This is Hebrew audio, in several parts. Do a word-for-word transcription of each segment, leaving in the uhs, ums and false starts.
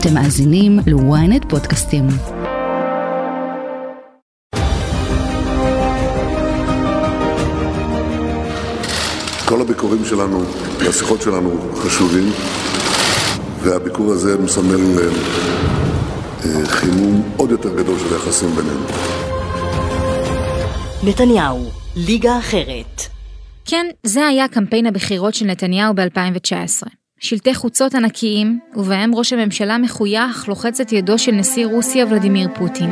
אתם מאזינים ל-Ynet פודקאסטים. כל הביקורים שלנו, השיחות שלנו חשובים, והביקור הזה מסמל חימום עוד יותר גדול של היחסים בינינו. נתניהו, ליגה אחרת. כן, זה היה קמפיין הבחירות של נתניהו ב-אלפיים תשע עשרה. שלטי חוצות ענקיים, ובהם ראש הממשלה מחוייך לוחץ את ידו של נשיא רוסיה ולדימיר פוטין.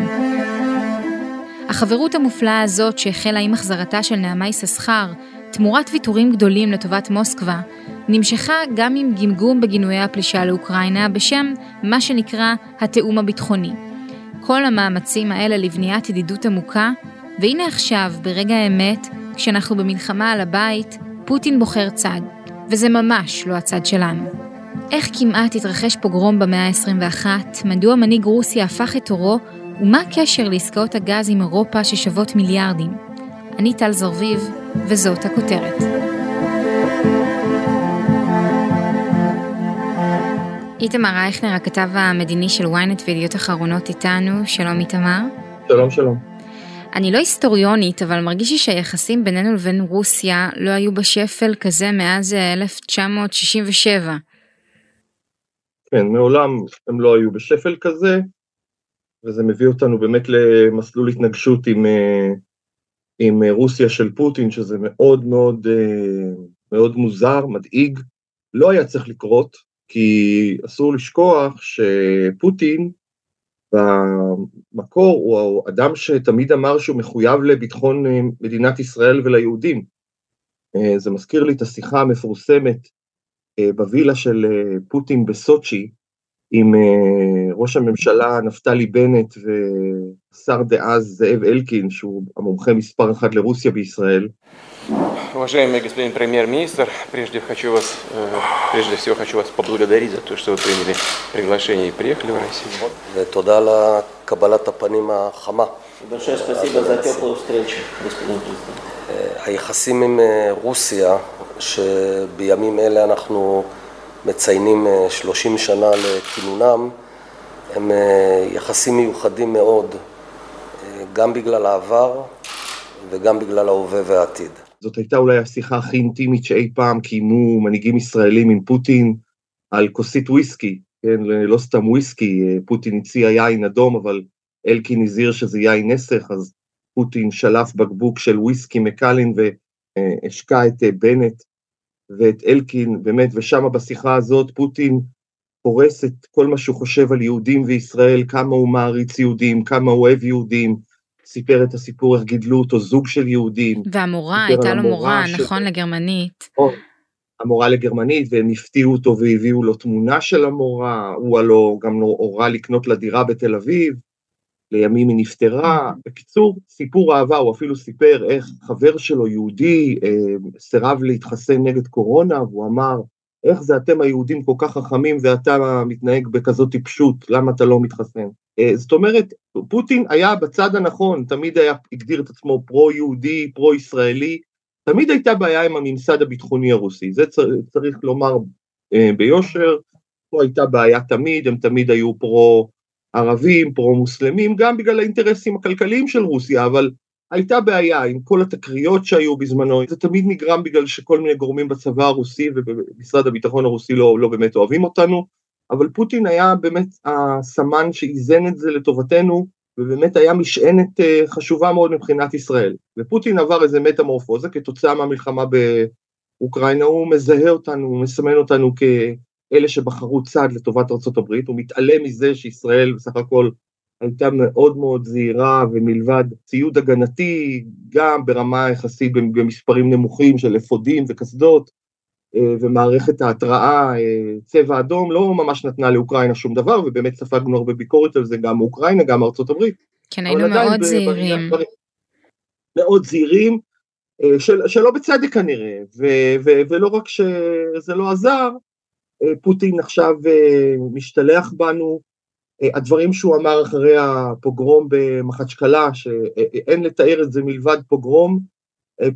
החברות המופלאה הזאת שהחלה עם החזרתה של נעמי ששכר, תמורת ויתורים גדולים לטובת מוסקבה, נמשכה גם עם גמגום בגינויי הפלישה לאוקראינה בשם מה שנקרא התאום הביטחוני. כל המאמצים האלה לבניית ידידות עמוקה, והנה עכשיו, ברגע האמת, כשאנחנו במלחמה על הבית, פוטין בוחר צד. וזה ממש לא הצד שלנו. איך כמעט התרחש פוגרום במאה ה-עשרים ואחת, מדוע מנהיג רוסיה הפך את אורו, ומה הקשר לעסקאות הגז עם אירופה ששוות מיליארדים? אני טל זרביב, וזאת הכותרת. איתמר אייכנר, הכתב המדיני של ynet וידיעות אחרונות איתנו, שלום איתמר. שלום שלום. אני לא היסטוריונית, אבל מרגישי שהיחסים בינינו לבין רוסיה לא היו בשפל כזה מאז אלף תשע מאות שישים ושבע. כן, מעולם הם לא היו בשפל כזה, וזה מביא אותנו באמת למסלול התנגשות עם, עם רוסיה של פוטין, שזה מאוד מאוד, מאוד מוזר, מדאיג. לא היה צריך לקרות, כי אסור לשכוח שפוטין, במקור הוא אדם שתמיד אמר שהוא מחויב לביטחון מדינת ישראל וליהודים. זה מזכיר לי את השיחה המפורסמת בווילה של פוטין בסוצ'י, עם ראש הממשלה נפתלי בנט ושר דאז זאב אלקין, שהוא המומחה מספר אחד לרוסיה בישראל. Уважаемый господин премьер-министр, прежде хочу вас прежде всего хочу вас поблагодарить за то, что вы приняли приглашение и приехали в Россию. ותודה על קבלת הפנים החמה. большое спасибо за теплую встречу, господин президент. היחסים עם רוסיה, שבימים אלה אנחנו מציינים שלושים שנה לכינונם, הם יחסים מיוחדים מאוד, גם בגלל העבר וגם בגלל ההווה והעתיד. זאת הייתה אולי השיחה הכי אינטימית שאי פעם קיימו מנהיגים ישראלים עם פוטין על כוסית וויסקי, כן, לא סתם וויסקי, פוטין הציע יין אדום, אבל אלקין הזהיר שזה יין נסך, אז פוטין שלף בקבוק של וויסקי מקלין והשקע את בנט ואת אלקין, באמת, ושם בשיחה הזאת פוטין פורס את כל מה שהוא חושב על יהודים וישראל, כמה הוא מעריץ יהודים, כמה הוא אוהב יהודים, סיפר את הסיפור, איך גידלו אותו זוג של יהודים. והמורה, הייתה לו מורה, נכון, לגרמנית. המורה לגרמנית, והם הפתיעו אותו והביאו לו תמונה של המורה, הוא הלו גם הורה לקנות לדירה בתל אביב, לימים היא נפטרה. בקיצור, סיפור אהבה, הוא אפילו סיפר איך חבר שלו, יהודי, סירב להתחסן נגד קורונה, והוא אמר, איך זה אתם היהודים כל כך חכמים, ואתה מתנהג בכזאת טיפשות, למה אתה לא מתחסן? זאת אומרת, פוטין היה בצד הנכון, תמיד היה, הגדיר את עצמו פרו-יהודי, פרו-ישראלי, תמיד הייתה בעיה עם הממסד הביטחוני הרוסי, זה צריך לומר ביושר, פה הייתה בעיה תמיד, הם תמיד היו פרו-ערבים, פרו-מוסלמים, גם בגלל האינטרסים הכלכליים של רוסיה, אבל הייתה בעיה עם כל התקריות שהיו בזמנו, זה תמיד נגרם בגלל שכל מיני גורמים בצבא הרוסי ובמשרד הביטחון הרוסי לא, לא באמת אוהבים אותנו, אבל פוטין היה באמת הסמן שאיזן את זה לטובתנו, ובאמת היה משענת חשובה מאוד מבחינת ישראל. ופוטין עבר איזה מטמורפוזה, כתוצאה מהמלחמה באוקראינה, הוא מזהה אותנו, הוא מסמן אותנו כאלה שבחרו צד לטובת ארצות הברית, הוא מתעלם מזה שישראל בסך הכל הייתה מאוד מאוד זהירה, ומלבד ציוד הגנתי, גם ברמה יחסית במספרים נמוכים של אפודים וכסדות, ומערכת ההתראה, צבע אדום, לא ממש נתנה לאוקראינה שום דבר, ובאמת ספגנו הרבה ביקורת על זה, גם מאוקראינה, גם מארצות הברית. כן, היינו מאוד זהירים. מאוד זהירים, שלא בצדק כנראה, ולא רק שזה לא עזר, פוטין עכשיו משתלח בנו, הדברים שהוא אמר אחרי הפוגרום במחצ'קלה, שאין לתאר את זה מלבד פוגרום,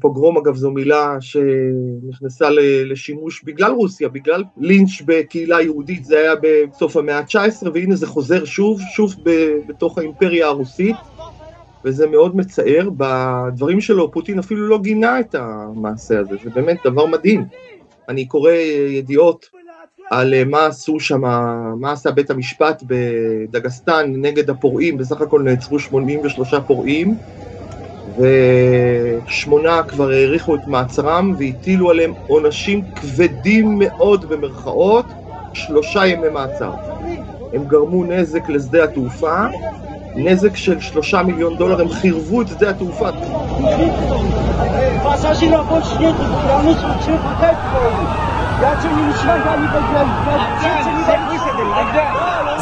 פוגרום, אגב, זו מילה שנכנסה לשימוש בגלל רוסיה, בגלל לינץ' בקהילה יהודית, זה היה בסוף המאה ה-תשע עשרה, והנה זה חוזר שוב, שוב בתוך האימפריה הרוסית, וזה מאוד מצער. בדברים שלו פוטין אפילו לא גינה את המעשה הזה, זה באמת דבר מדהים. אני קורא ידיעות על מה עשו שם, מה עשה בית המשפט בדגסטן נגד הפורעים, בסך הכל נעצרו שמונים ושלושה פורעים, ושמונה כבר העריכו את מעצרם והטילו עליהם עונשים כבדים מאוד במרכאות, שלושה ימי מעצר. הם גרמו נזק לשדה התעופה, נזק של שלושה מיליון דולר, הם חירבו את שדה התעופה.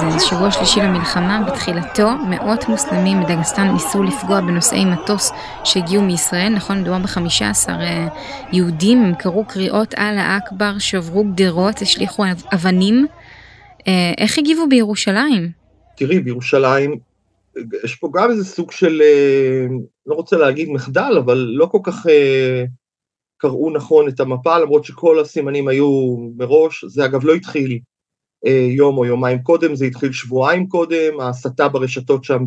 זה השבוע השלישי למלחמה. בתחילתו מאות מוסלמים בדגסטן ניסו לפגוע בנוסעי מטוס שהגיעו מישראל. נכון, מדובר ב-חמישה עשר יהודים. הם קראו קריאות על האקבר, שברו גדרות, השליחו אבנים. איך הגיבו בירושלים? תראי, בירושלים יש פה גם איזה סוג של, לא רוצה להגיד מחדל, אבל לא כל כך קראו נכון את המפה, למרות שכל הסימנים היו מראש. זה אגב לא התחיל יום או יומיים קודם, זה התחיל שבועיים קודם. ההסתה ברשתות שם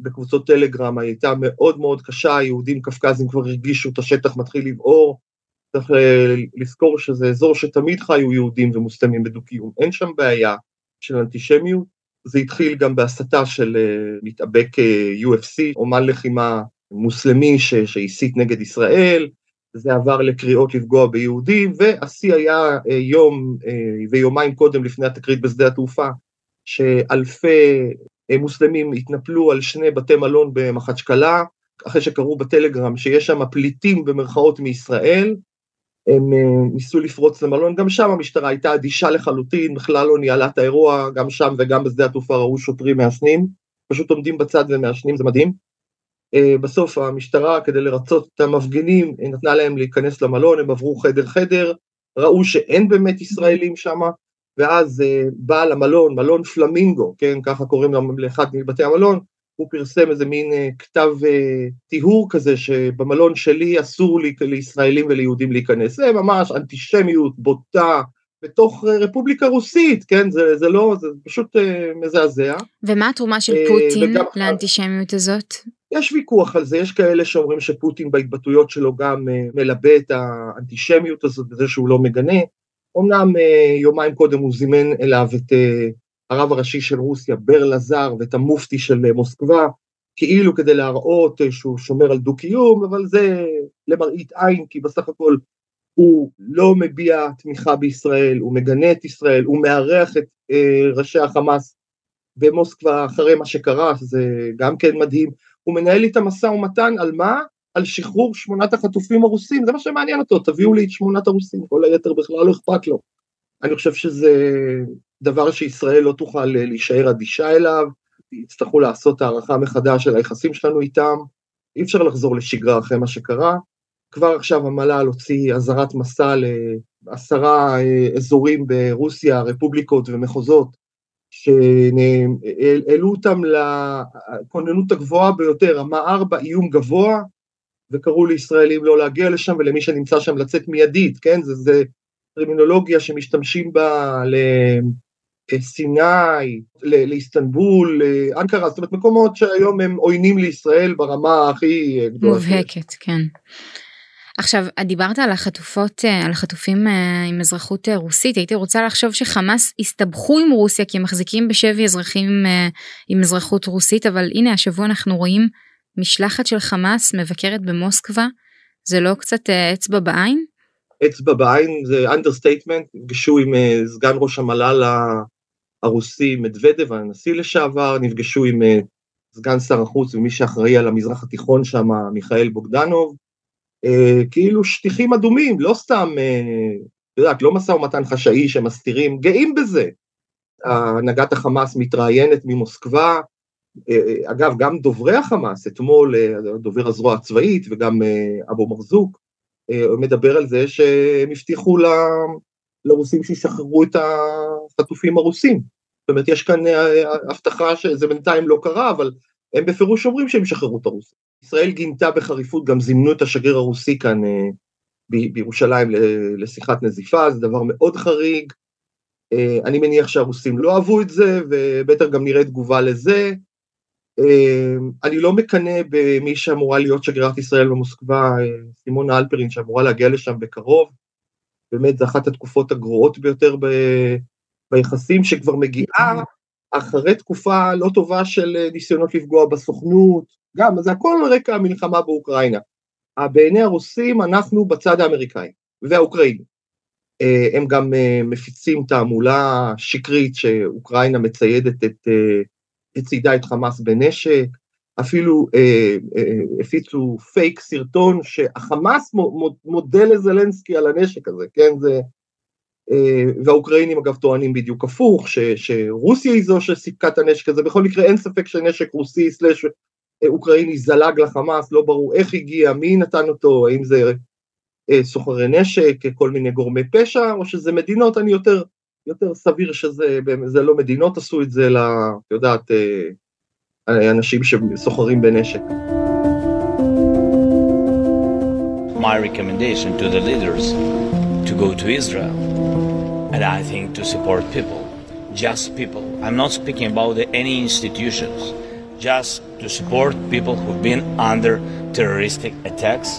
בקבוצות טלגרם הייתה מאוד מאוד קשה, יהודים קפקזים כבר הרגישו את השטח מתחיל לבעור. צריך לזכור שזה אזור שתמיד חיו יהודים ומוסלמים בדו-קיום, אין שם בעיה של אנטישמיות. זה התחיל גם בהסתה של מתאבק יו אף סי, אומן לחימה מוסלמי שהסית נגד ישראל, זה עבר לקריאות לפגוע ביהודים, והשיא היה יום ויומיים קודם לפני התקרית בשדה התעופה, שאלפי מוסלמים התנפלו על שני בתי מלון במחצ'קלה, אחרי שקראו בטלגרם שיש שם פליטים במרכאות מישראל, הם ניסו לפרוץ למלון, גם שם המשטרה הייתה אדישה לחלוטין, בכלל לא ניהלה את האירוע, גם שם וגם בשדה התעופה ראו שוטרים מעשנים, פשוט עומדים בצד ומעשנים, זה מדהים. בסוף המשטרה, כדי לרצות את המפגינים, נתנה להם להיכנס למלון, הם עברו חדר חדר, ראו שאין באמת ישראלים שם, ואז בא למלון, מלון פלמינגו, כן, ככה קוראים לאחד מבתי המלון, הוא פרסם איזה מין כתב תיהור כזה, שבמלון שלי אסור לישראלים וליהודים להיכנס. זה ממש אנטישמיות בוטה, בתוך רפובליקה רוסית, כן, זה, זה לא, זה פשוט מזעזע. ומה התרומה של פוטין לאנטישמיות הזאת? יש ויכוח על זה, יש כאלה שאומרים שפוטין בהתבטאויות שלו גם מלבה את האנטישמיות הזאת, וזה שהוא לא מגנה. אמנם יומיים קודם הוא זימן אליו את הרב הראשי של רוסיה, ברלזר, ואת המופתי של מוסקבה, כאילו כדי להראות שהוא שומר על דו-קיום, אבל זה למראית עין, כי בסך הכל הוא לא מביע תמיכה בישראל, הוא מגנה את ישראל, הוא מארח את ראשי החמאס במוסקבה אחרי מה שקרה, זה גם כן מדהים. הוא מנהל איתם משא ומתן על מה? על שחרור שמונת החטופים הרוסים, זה מה שמעניין אותו, תביאו לי את שמונת הרוסים, כל היתר בכלל לא אכפת לו. אני חושב שזה דבר שישראל לא תוכל להישאר אדישה אליו, יצטרכו לעשות הערכה מחדש של היחסים שלנו איתם, אי אפשר לחזור לשגרה אחרי מה שקרה. כבר עכשיו המל"ל הוציא אזהרת מסע לעשרה אזורים ברוסיה, רפובליקות ומחוזות, שהעלו אותם לכוננות הגבוהה ביותר, רמה ארבע, איום גבוה, וקראו לישראלים לא להגיע לשם, ולמי שנמצא שם לצאת מיידית, כן? זה, זה טרמינולוגיה שמשתמשים בה לסיני, לאיסטנבול, לאנקרה, זאת אומרת, מקומות שהיום הם עוינים לישראל ברמה הכי גדולה. מובהקת, כן. עכשיו, דיברת על החטופות, על החטופים עם אזרחות רוסית, הייתי רוצה לחשוב שחמאס הסתבכו עם רוסיה, כי הם מחזיקים בשבי אזרחים עם אזרחות רוסית, אבל הנה השבוע אנחנו רואים משלחת של חמאס מבקרת במוסקבה, זה לא קצת אצבע בעין? אצבע בעין, זה אנדרסטייטמנט, נפגשו עם סגן ראש המל"ל הרוסי מדוודב, הנשיא לשעבר, נפגשו עם סגן שר החוץ, ומי שאחראי על המזרח התיכון שם, מיכאל בוגדנוב, כאילו שטיחים אדומים, לא סתם, יודעת, לא משא ומתן חשאי שמסתירים, גאים בזה. הנהגת החמאס מתראיינת ממוסקבה, אגב, גם דוברי החמאס, אתמול דובר הזרוע הצבאית וגם אבו מרזוק, מדבר על זה שהם הבטיחו לרוסים שישחררו את החטופים הרוסים. זאת אומרת, יש כאן הבטחה שזה בינתיים לא קרה, אבל הם בפירוש אומרים שהם ישחררו את הרוסים. ישראל גינתה בחריפות, גם זימנו את השגריר הרוסי כאן בירושלים לשיחת נזיפה, זה דבר מאוד חריג, אני מניח שהרוסים לא אהבו את זה, ובטח גם נראה תגובה לזה, אני לא מקנה במי שאמורה להיות שגרירת ישראל במוסקבה, סימון אלפרין, שאמורה להגיע לשם בקרוב, באמת זו אחת התקופות הגרועות ביותר ב... ביחסים, שכבר מגיעה אחרי תקופה לא טובה של ניסיונות לפגוע בסוכנות, גם זה הכל רקע המלחמה באוקראינה. בעיני הרוסים אנחנו בצד האמריקאי והאוקראיני, הם גם מפיצים תעמולה שקרית שאוקראינה מציידת את הצידה את חמאס בנשק, אפילו הפיצו פייק סרטון שהחמאס מודה לזלנסקי על הנשק הזה, כן, זה, והאוקראינים אגב טוענים בדיוק הפוך, ש, שרוסיה היא זו שסיפקה את הנשק הזה, בכל מקרה אין ספק שנשק רוסי סלש אוקראיני זלג לחמאס, לא ברור איך הגיע, מי נתן אותו, האם זה סוחרי נשק, כל מיני גורמי פשע, או שזה מדינות, אני יותר, יותר סביר שזה, זה לא מדינות עשו את זה, את יודעת, אנשים שסוחרים בנשק. My recommendation to the leaders to go to Israel and I think to support people, just people. I'm not speaking about any institutions, just to support people who've been under terroristic attacks,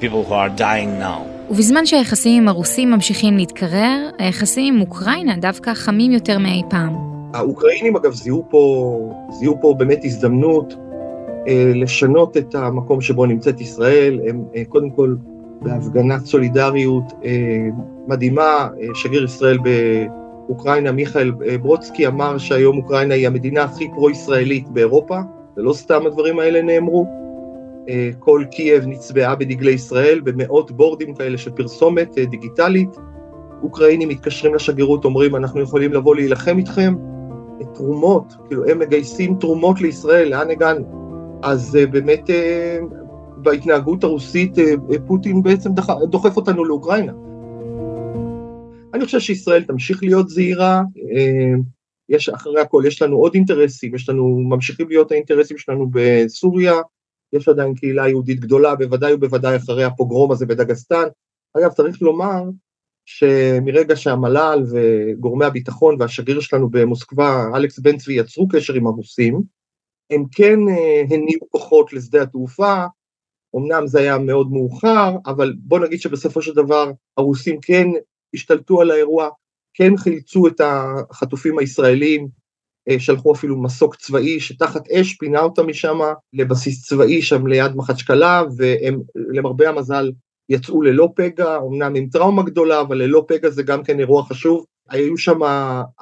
people who are dying now. ובזמן שהיחסים עם הרוסים ממשיכים להתקרר, היחסים עם אוקראינה דווקא חמים יותר מאי פעם. האוקראינים אגב זיהו פה, זיהו פה באמת הזדמנות אה, לשנות את המקום שבו נמצאת ישראל, הם אה, קודם כל בהפגנת סולידריות אה, מדהימה, אה, שגריר ישראל באוקראינה, מיכאל ברודסקי, אמר שהיום אוקראינה היא המדינה הכי פרו-ישראלית באירופה, ולא סתם הדברים האלה נאמרו, כל קייב נצבעה בדגלי ישראל, במאות בורדים כאלה של פרסומת דיגיטלית, אוקראינים מתקשרים לשגרירות, אומרים אנחנו יכולים לבוא להילחם איתכם, תרומות, כאילו הם מגייסים תרומות לישראל, לאן הגענו? אז באמת בהתנהגות הרוסית, פוטין בעצם דוחף אותנו לאוקראינה. אני חושב שישראל תמשיך להיות זהירה, יש, אחרי הכל יש לנו עוד אינטרסים, יש לנו, ממשיכים להיות האינטרסים שלנו בסוריה, יש עדיין קהילה יהודית גדולה, בוודאי ובוודאי אחרי הפוגרום הזה בדגסטן. אגב, צריך לומר שמרגע שהמל"ל וגורמי הביטחון והשגריר שלנו במוסקבה, אלכס בן-צבי, יצרו קשר עם הרוסים, הם כן הניעו כוחות לשדה התעופה, אמנם זה היה מאוד מאוחר, אבל בוא נגיד שבסופו של דבר הרוסים כן השתלטו על האירוע, כן חילצו את החטופים הישראלים, שלחו אפילו מסוק צבאי שתחת אש פינה אותה משם לבסיס צבאי שם ליד מחצ'קלה, והם למרבה המזל יצאו ללא פגע, אומנם עם טראומה גדולה, אבל ללא פגע זה גם כן אירוע חשוב, היו שם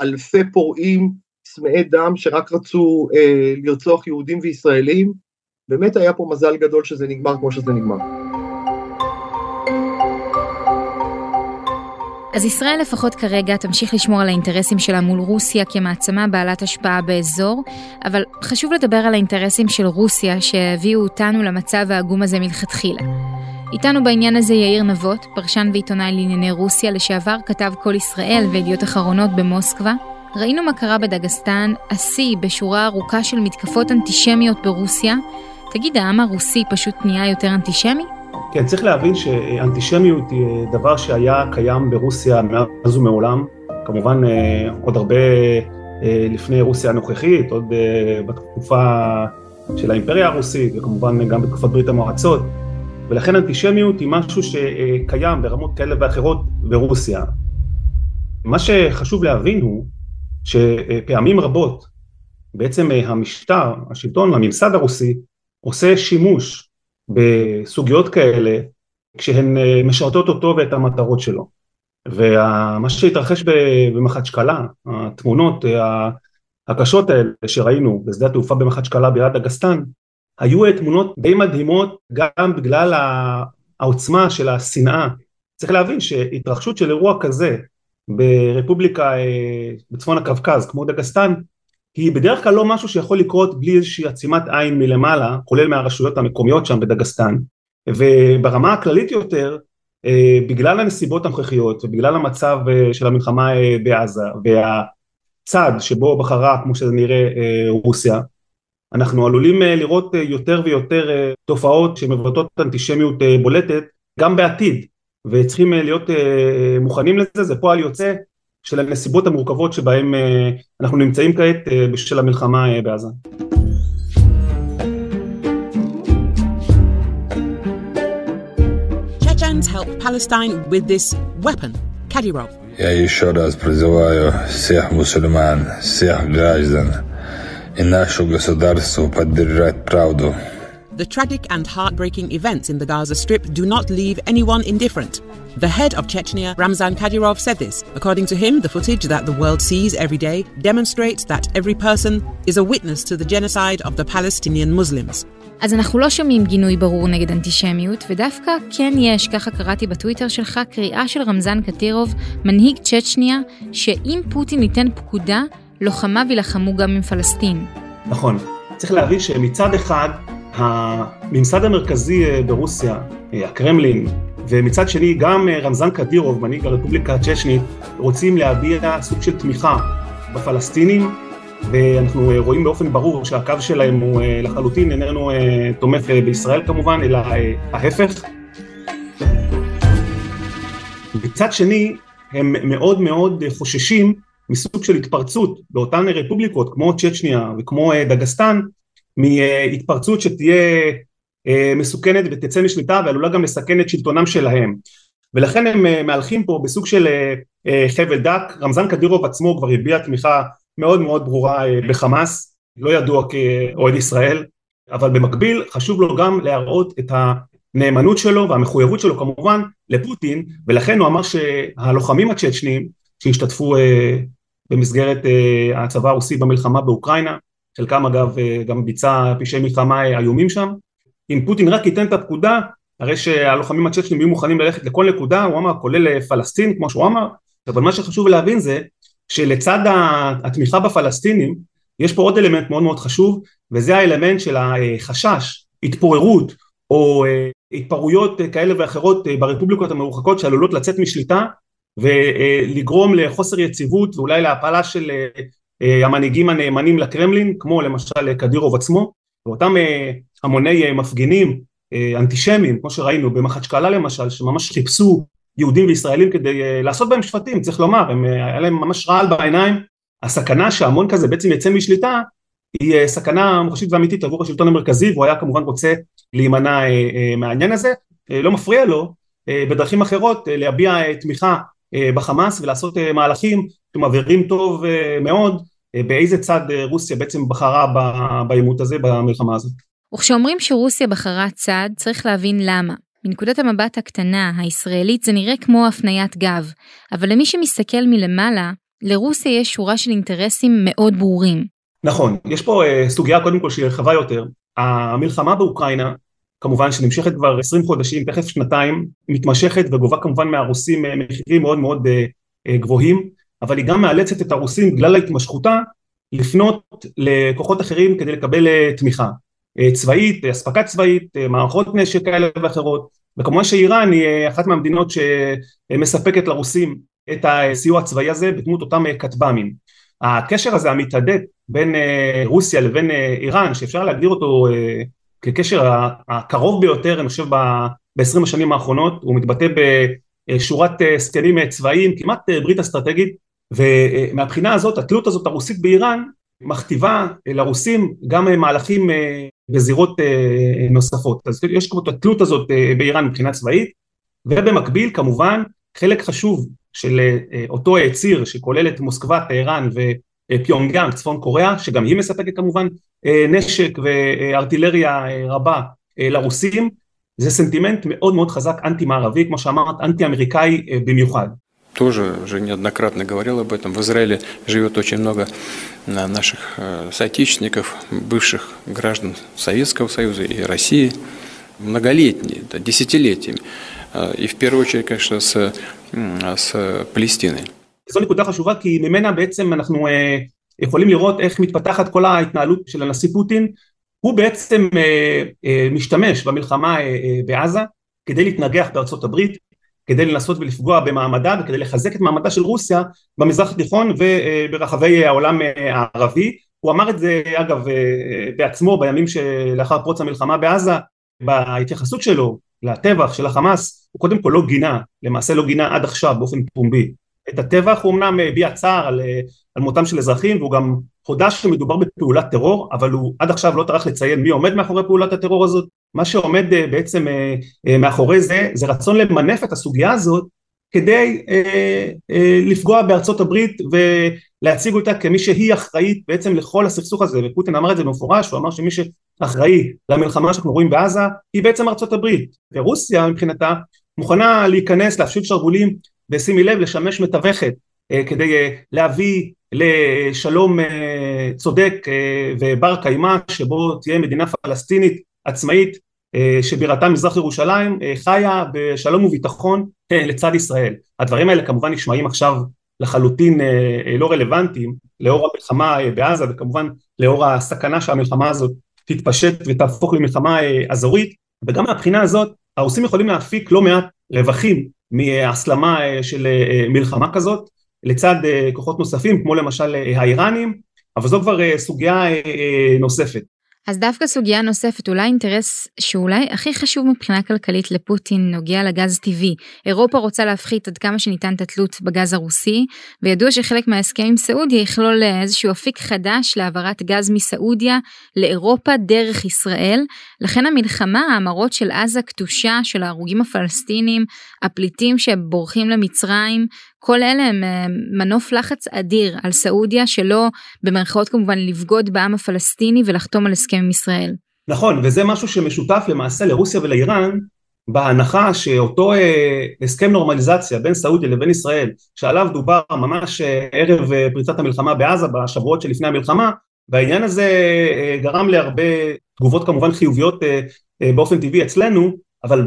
אלפי פורעים, צמאי דם שרק רצו אה, לרצוח יהודים וישראלים, באמת היה פה מזל גדול שזה נגמר כמו שזה נגמר. אז ישראל לפחות כרגע תמשיך לשמור על האינטרסים שלה מול רוסיה כמעצמה בעלת השפעה באזור, אבל חשוב לדבר על האינטרסים של רוסיה שהביאו אותנו למצב העגום הזה מלכתחילה. איתנו בעניין הזה יאיר נבות, פרשן ועיתונאי לענייני רוסיה, לשעבר כתב כל ישראל וידיעות אחרונות במוסקבה. ראינו מה קרה בדגסטן, עשי בשורה ארוכה של מתקפות אנטישמיות ברוסיה. תגיד, העם הרוסי פשוט נהיה יותר אנטישמי? כן, צריך להבין שאנטישמיות היא דבר שהיה קיים ברוסיה מאז ומעולם, כמובן עוד הרבה לפני רוסיה הנוכחית, עוד בתקופה של האימפריה הרוסית, וכמובן גם בתקופת ברית המועצות, ולכן אנטישמיות היא משהו שקיים ברמות כאלה ואחרות ברוסיה. מה שחשוב להבין הוא שפעמים רבות, בעצם המשטר, השלטון, הממסד הרוסי, עושה שימוש בסוגיות כאלה, כשהן משרתות אותו ואת המטרות שלו. ומה שהתרחש במחצ'קלה, התמונות הקשות האלה שראינו בשדה התעופה במחצ'קלה בירת דגסטן, היו תמונות די מדהימות גם בגלל העוצמה של השנאה. צריך להבין שהתרחשות של אירוע כזה ברפובליקה בצפון הקווקז, כמו דגסטן, היא בדרך כלל לא משהו שיכול לקרות בלי איזושהי עצימת עין מלמעלה, כולל מהרשויות המקומיות שם בדגסטן, וברמה הכללית יותר, בגלל הנסיבות הנוכחיות, ובגלל המצב של המלחמה בעזה, והצד שבו בחרה, כמו שזה נראה, רוסיה, אנחנו עלולים לראות יותר ויותר תופעות שמבטאות אנטישמיות בולטת גם בעתיד, וצריכים להיות מוכנים לזה. זה פועל יוצא של הנסיבות המורכבות שבהם אנחנו נמצאים כעת בשל המלחמה בעזה. Chechens help Palestine with this weapon, Kadyrov. Я еще раз призываю всех мусульман, всех граждан и нашу государство поддержать правду. The tragic and heartbreaking events in the Gaza Strip do not leave anyone indifferent. The head of Chechnya, Ramzan Kadyrov, said this. According to him, the footage that the world sees every day demonstrates that every person is a witness to the genocide of the Palestinian Muslims. אז אנחנו לא שומעים גינוי ברור נגד אנטישמיות, ודווקא כן יש, ככה קראתי בטוויטר שלך, קריאה של רמזן קדירוב, מנהיג צ'צ'ניה, שאם פוטין ייתן פקודה, לוחמיו ילחמו גם עם פלסטין. נכון. צריך להבין שמצד אחד, הממסד המרכזי ברוסיה, הקרמלין, ומצד שני גם רמזן קדירוב, מנהיג הרפובליקה הצ'צ'נית, רוצים להביע סוג של תמיכה בפלסטינים, ואנחנו רואים באופן ברור שהקו שלהם הוא לחלוטין איננו תומך בישראל כמובן, אלא ההפך. מצד שני, הם מאוד מאוד חוששים מסוג של התפרצות באותן רפובליקות, כמו צ'צ'ניה וכמו דגסטן, מהתפרצות שתהיה מסוכנת ותצא משליטה ועלולה גם לסכן את שלטונם שלהם. ולכן הם מהלכים פה בסוג של חבל דק. רמזן קדירוב עצמו כבר הביע תמיכה מאוד מאוד ברורה בחמאס, לא ידוע כאוהד ישראל, אבל במקביל חשוב לו גם להראות את הנאמנות שלו והמחויבות שלו כמובן לפוטין, ולכן הוא אמר שהלוחמים הצ'צ'נים שהשתתפו במסגרת הצבא הרוסי במלחמה באוקראינה, חלקם אגב גם ביצע פשעי מלחמה איומים שם, אם פוטין רק ייתן את הפקודה, הרי שהלוחמים הצ'צ'נים יהיו מוכנים ללכת לכל נקודה, הוא אמר, כולל פלסטין כמו שהוא אמר, אבל מה שחשוב להבין זה, שלצד התמיכה בפלסטינים, יש פה עוד אלמנט מאוד מאוד חשוב, וזה האלמנט של החשש, התפוררות, או התפרויות כאלה ואחרות ברפובליקות המרוחקות, שעלולות לצאת משליטה, ולגרום לחוסר יציבות, ואולי להפעלה של המנהיגים הנאמנים לקרמלין, כמו למשל קדירוב עצמו, ואותם המוני מפגינים אנטישמיים, כמו שראינו במחצ'קלה למשל, שממש חיפשו יהודים וישראלים כדי לעשות בהם שפטים, צריך לומר, הם, היה להם ממש רעל בעיניים. הסכנה שהמון כזה בעצם יצא משליטה, היא סכנה מוחשית ואמיתית עבור השלטון המרכזי, והוא היה כמובן רוצה להימנע מהעניין הזה, לא מפריע לו, בדרכים אחרות להביע תמיכה בחמאס, ולעשות מהלכים שמעבירים טוב מאוד, באיזה צד רוסיה בעצם בחרה בעימות הזה, במלחמה הזאת. וכשאומרים שרוסיה בחרה צד, צריך להבין למה. מנקודת המבט הקטנה, הישראלית, זה נראה כמו הפניית גב, אבל למי שמסתכל מלמעלה, לרוסיה יש שורה של אינטרסים מאוד ברורים. נכון, יש פה uh, סוגיה קודם כל שהיא רחבה יותר. המלחמה באוקראינה, כמובן שנמשכת כבר עשרים חודשים, תכף שנתיים, מתמשכת וגובה כמובן מהרוסים uh, מחירים מאוד מאוד uh, uh, גבוהים, אבל היא גם מאלצת את הרוסים בגלל ההתמשכותה, לפנות לכוחות אחרים כדי לקבל uh, תמיכה. צבאית, הספקה צבאית, מערכות נשק כאלה ואחרות, וכמובן שאיראן היא אחת מהמדינות שמספקת לרוסים את הסיוע הצבאי הזה בדמות אותם כטב"מים. הקשר הזה המתהדק בין רוסיה לבין איראן, שאפשר להגדיר אותו כקשר הקרוב ביותר, אני חושב ב-עשרים השנים האחרונות, הוא מתבטא בשורת סקנים צבאיים, כמעט ברית אסטרטגית, ומהבחינה הזאת, התלות הזאת הרוסית באיראן, מכתיבה לרוסים גם מהלכים בזירות נוספות. אז יש כמו את התלות הזאת באיראן מבחינה צבאית, ובמקביל כמובן חלק חשוב של אותו ציר שכולל את מוסקבה, טהרן ופיונגיאנג, צפון קוריאה, שגם היא מספקת כמובן נשק וארטילריה רבה לרוסים, זה סנטימנט מאוד מאוד חזק אנטי-מערבי, כמו שאמרת, אנטי-אמריקאי במיוחד. тоже уже неоднократно говорил об этом. В Израиле живет очень много наших соотечественников, бывших граждан Советского Союза и России, многолетние, да, десятилетиями. И в первую очередь, конечно, с, с Палестиной. זו נקודה חשובה, כי ממנה בעצם אנחנו יכולים לראות איך מתפתחת כל ההתנהלות של הנשיא פוטין. הוא בעצם משתמש במלחמה בעזה כדי להתנגח בארצות הברית, כדי לנסות ולפגוע במעמדה, וכדי לחזק את מעמדה של רוסיה במזרח התיכון וברחבי העולם הערבי. הוא אמר את זה אגב בעצמו בימים שלאחר פרוץ המלחמה בעזה, בהתייחסות שלו לטבח של החמאס, הוא קודם כל לא גינה, למעשה לא גינה עד עכשיו באופן פומבי. את הטבח הוא אמנם הביע צער על, על מותם של אזרחים, והוא גם הודע שמדובר בפעולת טרור, אבל הוא עד עכשיו לא טרח לציין מי עומד מאחורי פעולת הטרור הזאת. מה שעומד בעצם מאחורי זה, זה רצון למנף את הסוגיה הזאת, כדי אה, אה, לפגוע בארצות הברית ולהציג אותה כמי שהיא אחראית בעצם לכל הסכסוך הזה, ופוטין אמר את זה במפורש, הוא אמר שמי שאחראי למלחמה שאנחנו רואים בעזה, היא בעצם ארצות הברית, ורוסיה מבחינתה מוכנה להיכנס, להפשיל שרוולים, ושימי לב לשמש מתווכת, אה, כדי אה, להביא לשלום אה, צודק אה, ובר קיימה, שבו תהיה מדינה פלסטינית עצמאית, שבירתה מזרח ירושלים חיה בשלום וביטחון לצד ישראל. הדברים האלה כמובן נשמעים עכשיו לחלוטין לא רלוונטיים, לאור המלחמה בעזה, וכמובן לאור הסכנה שהמלחמה הזאת תתפשט ותהפוך למלחמה אזורית, וגם מהבחינה הזאת, הרוסים יכולים להפיק לא מעט רווחים מהסלמה של מלחמה כזאת, לצד כוחות נוספים, כמו למשל האיראנים, אבל זו כבר סוגיה נוספת. אז דווקא סוגיה נוספת, אולי אינטרס שאולי הכי חשוב מבחינה כלכלית לפוטין נוגע לגז טבעי. אירופה רוצה להפחית עד כמה שניתן את התלות בגז הרוסי, וידוע שחלק מההסכם עם סעודיה יכלול איזשהו אפיק חדש להעברת גז מסעודיה לאירופה דרך ישראל. לכן המלחמה, האמרות של עזה כתושה, של ההרוגים הפלסטינים, הפליטים שבורחים למצרים, כל אלה הם מנוף לחץ אדיר על סעודיה, שלא במרכאות כמובן לבגוד בעם הפלסטיני ולחתום על הסכם עם ישראל. נכון, וזה משהו שמשותף למעשה לרוסיה ולאיראן, בהנחה שאותו הסכם נורמליזציה בין סעודיה לבין ישראל, שעליו דובר ממש ערב פריצת המלחמה בעזה, בשבועות שלפני המלחמה, והעניין הזה גרם להרבה תגובות כמובן חיוביות באופן טבעי אצלנו, אבל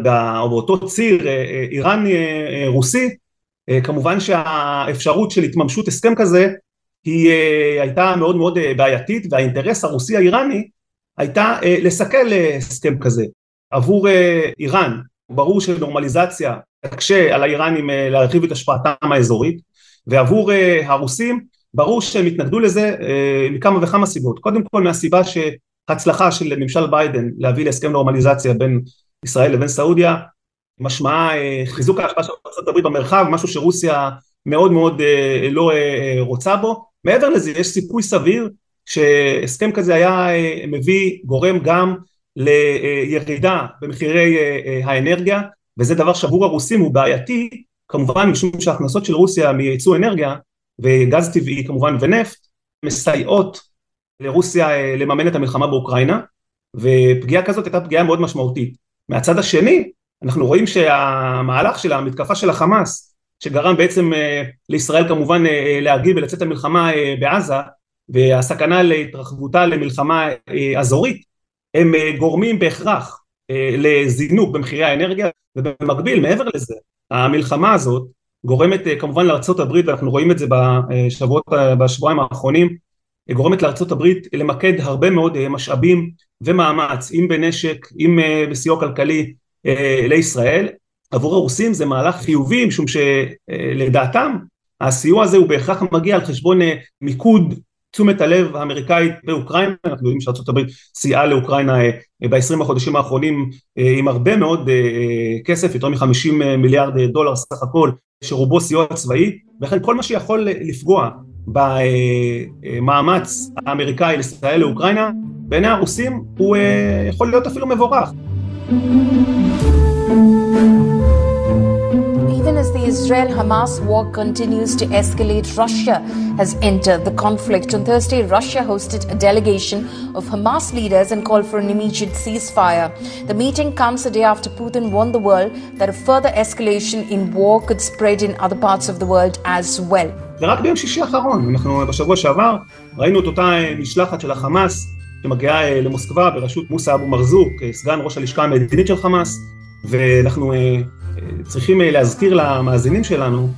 באותו ציר איראן-רוסי, כמובן שהאפשרות של התממשות הסכם כזה היא הייתה מאוד מאוד בעייתית, והאינטרס הרוסי האיראני הייתה לסכל הסכם כזה. עבור איראן, ברור שנורמליזציה תקשה על האיראנים להרחיב את השפעתם האזורית, ועבור הרוסים, ברור שהם התנגדו לזה מכמה וכמה סיבות. קודם כל מהסיבה שההצלחה של ממשל ביידן להביא להסכם נורמליזציה בין ישראל לבין סעודיה, משמעה חיזוק ההשפעה של ארצות הברית במרחב, משהו שרוסיה מאוד מאוד לא רוצה בו. מעבר לזה, יש סיכוי סביר שהסכם כזה היה מביא גורם גם לירידה במחירי האנרגיה, וזה דבר שעבור הרוסים הוא בעייתי, כמובן משום שההכנסות של רוסיה מייצוא אנרגיה וגז טבעי כמובן ונפט, מסייעות לרוסיה לממן את המלחמה באוקראינה, ופגיעה כזאת הייתה פגיעה מאוד משמעותית. מהצד השני, אנחנו רואים שהמהלך של המתקפה של החמאס, שגרם בעצם לישראל כמובן להגיב ולצאת למלחמה בעזה, והסכנה להתרחבותה למלחמה אזורית, הם גורמים בהכרח לזינוק במחירי האנרגיה, ובמקביל, מעבר לזה, המלחמה הזאת גורמת כמובן לארצות הברית, ואנחנו רואים את זה בשבועות, בשבועיים האחרונים, גורמת לארצות הברית למקד הרבה מאוד משאבים ומאמץ, אם בנשק, אם בסיוע כלכלי, לישראל. עבור הרוסים זה מהלך חיובי, משום שלדעתם הסיוע הזה הוא בהכרח מגיע על חשבון מיקוד תשומת הלב האמריקאית באוקראינה. אנחנו יודעים שארצות הברית סייעה לאוקראינה ב-עשרים החודשים האחרונים עם הרבה מאוד כסף, יותר מ-חמישים מיליארד דולר סך הכל, שרובו סיוע צבאי, ולכן כל מה שיכול לפגוע במאמץ האמריקאי לסייע לאוקראינה, בעיני הרוסים הוא יכול להיות אפילו מבורך. Even as the Israel-Hamas war continues to escalate, Russia has entered the conflict. On Thursday, Russia hosted a delegation of Hamas leaders and called for an immediate ceasefire. The meeting comes a day after Putin warned the world that a further escalation in war could spread in other parts of the world as well. ורק ביום שישי האחרון, אנחנו בשבוע שעבר, ראינו את אותה משלחת של החמאס, שמגיעה למוסקבה בראשות מוסא אבו מרזוק, סגן ראש הלשכה המדינית של חמאס, ואנחנו צריכים להזכיר למאזינים שלנו,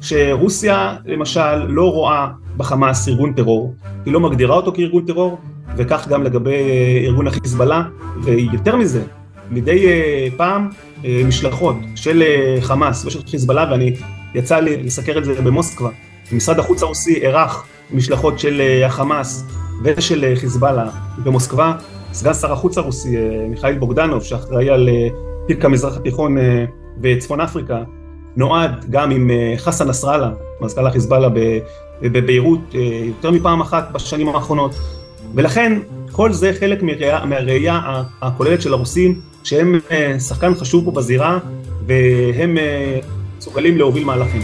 שרוסיה למשל לא רואה בחמאס ארגון טרור, היא לא מגדירה אותו כארגון טרור, וכך גם לגבי ארגון החיזבאללה, ויותר מזה, מדי פעם משלחות של חמאס ושל חיזבאללה, ואני יצא לי לסקר את זה במוסקבה, משרד החוץ הרוסי ערך משלחות של החמאס, ושל חיזבאללה במוסקבה. סגן שר החוץ הרוסי, מיכאל בוגדנוב, שאחראי על פיק המזרח התיכון וצפון אפריקה, נועד גם עם חסן נסראללה, מזכ"ל החיזבאללה בביירות, יותר מפעם אחת בשנים האחרונות. ולכן כל זה חלק מהראייה הכוללת של הרוסים, שהם שחקן חשוב פה בזירה, והם סוגלים להוביל מהלכים.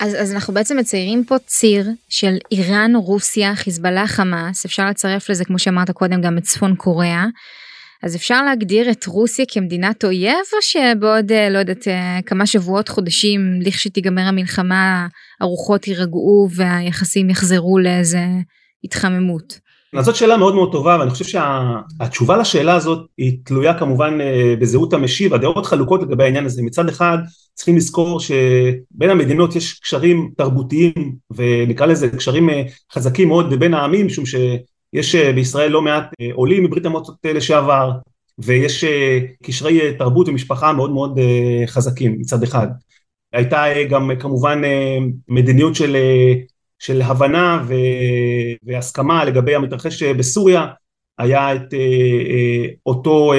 אז, אז אנחנו בעצם מציירים פה ציר של איראן, רוסיה, חיזבאללה, חמאס, אפשר לצרף לזה, כמו שאמרת קודם, גם את צפון קוריאה. אז אפשר להגדיר את רוסיה כמדינת אויב, או שבעוד, לא יודעת, כמה שבועות, חודשים, לכשתיגמר המלחמה, הרוחות יירגעו והיחסים יחזרו לאיזה התחממות? אז זאת שאלה מאוד מאוד טובה, ואני חושב שהתשובה לשאלה הזאת היא תלויה כמובן בזהות המשיב. הדעות חלוקות לגבי העניין הזה. מצד אחד, צריכים לזכור שבין המדינות יש קשרים תרבותיים, ונקרא לזה קשרים חזקים מאוד בין העמים, משום ש... יש בישראל לא מעט עולים מברית המועצות לשעבר, ויש קשרי תרבות ומשפחה מאוד מאוד חזקים מצד אחד. הייתה גם כמובן מדיניות של, של הבנה ו, והסכמה לגבי המתרחש בסוריה. היה את אותו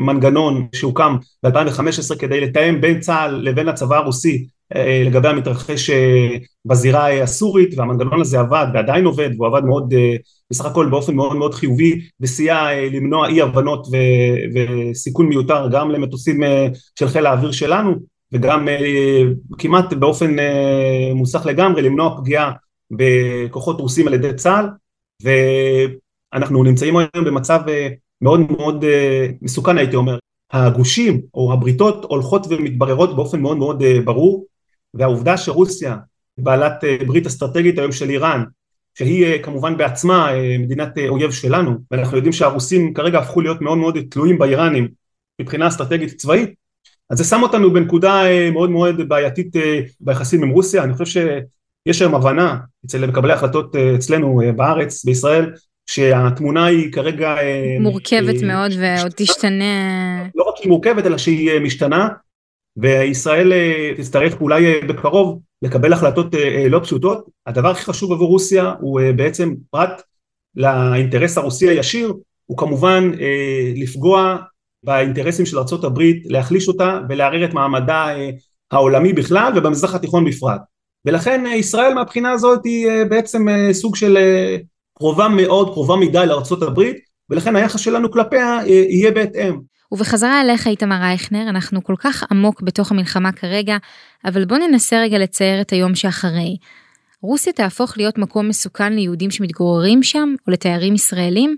מנגנון שהוקם ב-אלפיים וחמש עשרה כדי לתאם בין צה"ל לבין הצבא הרוסי, לגבי המתרחש בזירה הסורית, והמנגנון הזה עבד, ועדיין עובד, והוא עבד מאוד, בסך הכל באופן מאוד מאוד חיובי, וסייע למנוע אי הבנות ו- וסיכון מיותר, גם למטוסים של חיל האוויר שלנו, וגם כמעט באופן מוסך לגמרי, למנוע פגיעה בכוחות רוסים על ידי צה"ל, ואנחנו נמצאים היום במצב מאוד מאוד מסוכן, הייתי אומר. הגושים או הבריתות הולכות ומתבררות באופן מאוד מאוד ברור, והעובדה שרוסיה, בעלת ברית אסטרטגית היום של איראן, שהיא כמובן בעצמה מדינת אויב שלנו, ואנחנו יודעים שהרוסים כרגע הפכו להיות מאוד מאוד תלויים באיראנים, מבחינה אסטרטגית צבאית, אז זה שם אותנו בנקודה מאוד מאוד בעייתית ביחסים עם רוסיה. אני חושב שיש היום הבנה, אצל מקבלי החלטות אצלנו בארץ, בישראל, שהתמונה היא כרגע... מורכבת מאוד ועוד תשתנה. לא רק שהיא מורכבת, אלא שהיא משתנה, וישראל תצטרך אולי בקרוב לקבל החלטות לא פשוטות. הדבר הכי חשוב עבור רוסיה הוא בעצם פרט לאינטרס הרוסי הישיר, הוא כמובן לפגוע באינטרסים של ארצות הברית, להחליש אותה ולערער את מעמדה העולמי בכלל ובמזרח התיכון בפרט. ולכן ישראל מהבחינה הזאת היא בעצם סוג של... קרובה מאוד, קרובה מדי לארצות הברית, ולכן היחס שלנו כלפיה יהיה בהתאם. ובחזרה אליך, איתמר אייכנר, אנחנו כל כך עמוק בתוך המלחמה כרגע, אבל בוא ננסה רגע לצייר את היום שאחרי. רוסיה תהפוך להיות מקום מסוכן ליהודים שמתגוררים שם, או לתיירים ישראלים,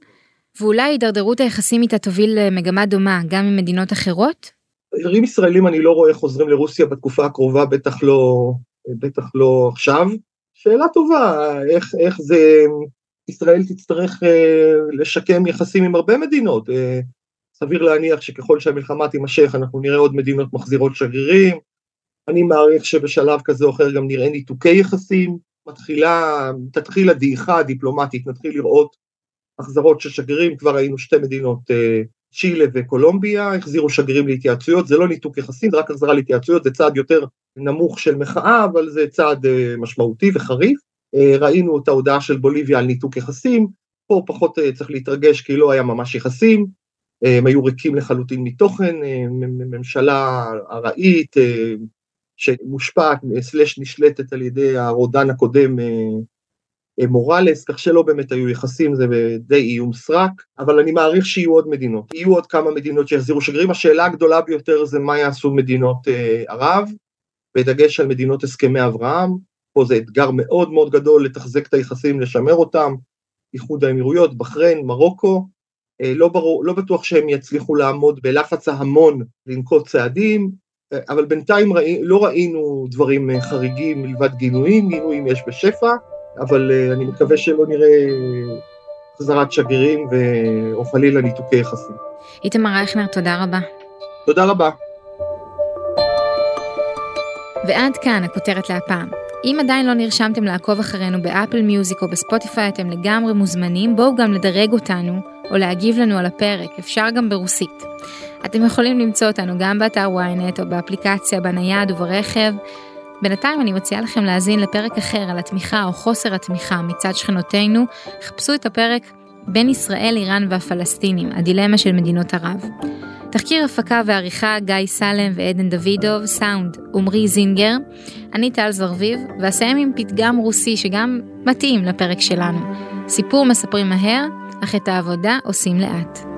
ואולי הידרדרות היחסים איתה תוביל למגמה דומה, גם עם מדינות אחרות? תיירים ישראלים אני לא רואה חוזרים לרוסיה בתקופה הקרובה, בטח לא, בטח לא עכשיו. שאלה טובה, איך, איך זה... ישראל תצטרך אה, לשקם יחסים עם הרבה מדינות, אה, סביר להניח שככל שהמלחמה תימשך, אנחנו נראה עוד מדינות מחזירות שגרירים, אני מעריך שבשלב כזה או אחר גם נראה ניתוקי יחסים, מתחילה, תתחיל הדעיכה הדיפלומטית, נתחיל לראות מחזרות של שגרירים, כבר ראינו שתי מדינות, אה, צ'ילה וקולומביה, החזירו שגרירים להתייעצויות, זה לא ניתוק יחסים, זה רק החזרה להתייעצויות, זה צעד יותר נמוך של מחאה, אבל זה צעד אה, משמעותי וחריף, ראינו את ההודעה של בוליביה על ניתוק יחסים, פה פחות צריך להתרגש כי לא היה ממש יחסים, הם היו ריקים לחלוטין מתוכן, ממשלה ארעית שמושפעת, סלש נשלטת על ידי הרודן הקודם מורלס, כך שלא באמת היו יחסים, זה די איום סרק, אבל אני מעריך שיהיו עוד מדינות, יהיו עוד כמה מדינות שיחזירו שגרירים, השאלה הגדולה ביותר זה מה יעשו מדינות ערב, בדגש על מדינות הסכמי אברהם, פה זה אתגר מאוד מאוד גדול לתחזק את היחסים, לשמר אותם, איחוד האמירויות, בחריין, מרוקו, לא, ברור, לא בטוח שהם יצליחו לעמוד בלחץ ההמון לנקוט צעדים, אבל בינתיים ראי, לא ראינו דברים חריגים מלבד גינויים, גינויים יש בשפע, אבל אני מקווה שלא נראה חזרת שגרירים ואופלי לניתוקי יחסים. איתמר אייכנר, תודה רבה. תודה רבה. ועד כאן הכותרת להפעם. אם עדיין לא נרשמתם לעקוב אחרינו באפל מיוזיק או בספוטיפיי, אתם לגמרי מוזמנים, בואו גם לדרג אותנו או להגיב לנו על הפרק, אפשר גם ברוסית. אתם יכולים למצוא אותנו גם באתר ויינט או באפליקציה, בנייד וברכב, בינתיים אני מציעה לכם להזין לפרק אחר על התמיכה או חוסר התמיכה מצד שכנותינו, חפשו את הפרק בין ישראל, איראן והפלסטינים, הדילמה של מדינות ערב. תחקיר הפקה ועריכה גיא סלם ועדן דוידוב, סאונד עומרי זינגר, אני טל זרביב, ואסיים עם פתגם רוסי שגם מתאים לפרק שלנו. סיפור מספרים מהר, אך את העבודה עושים לאט.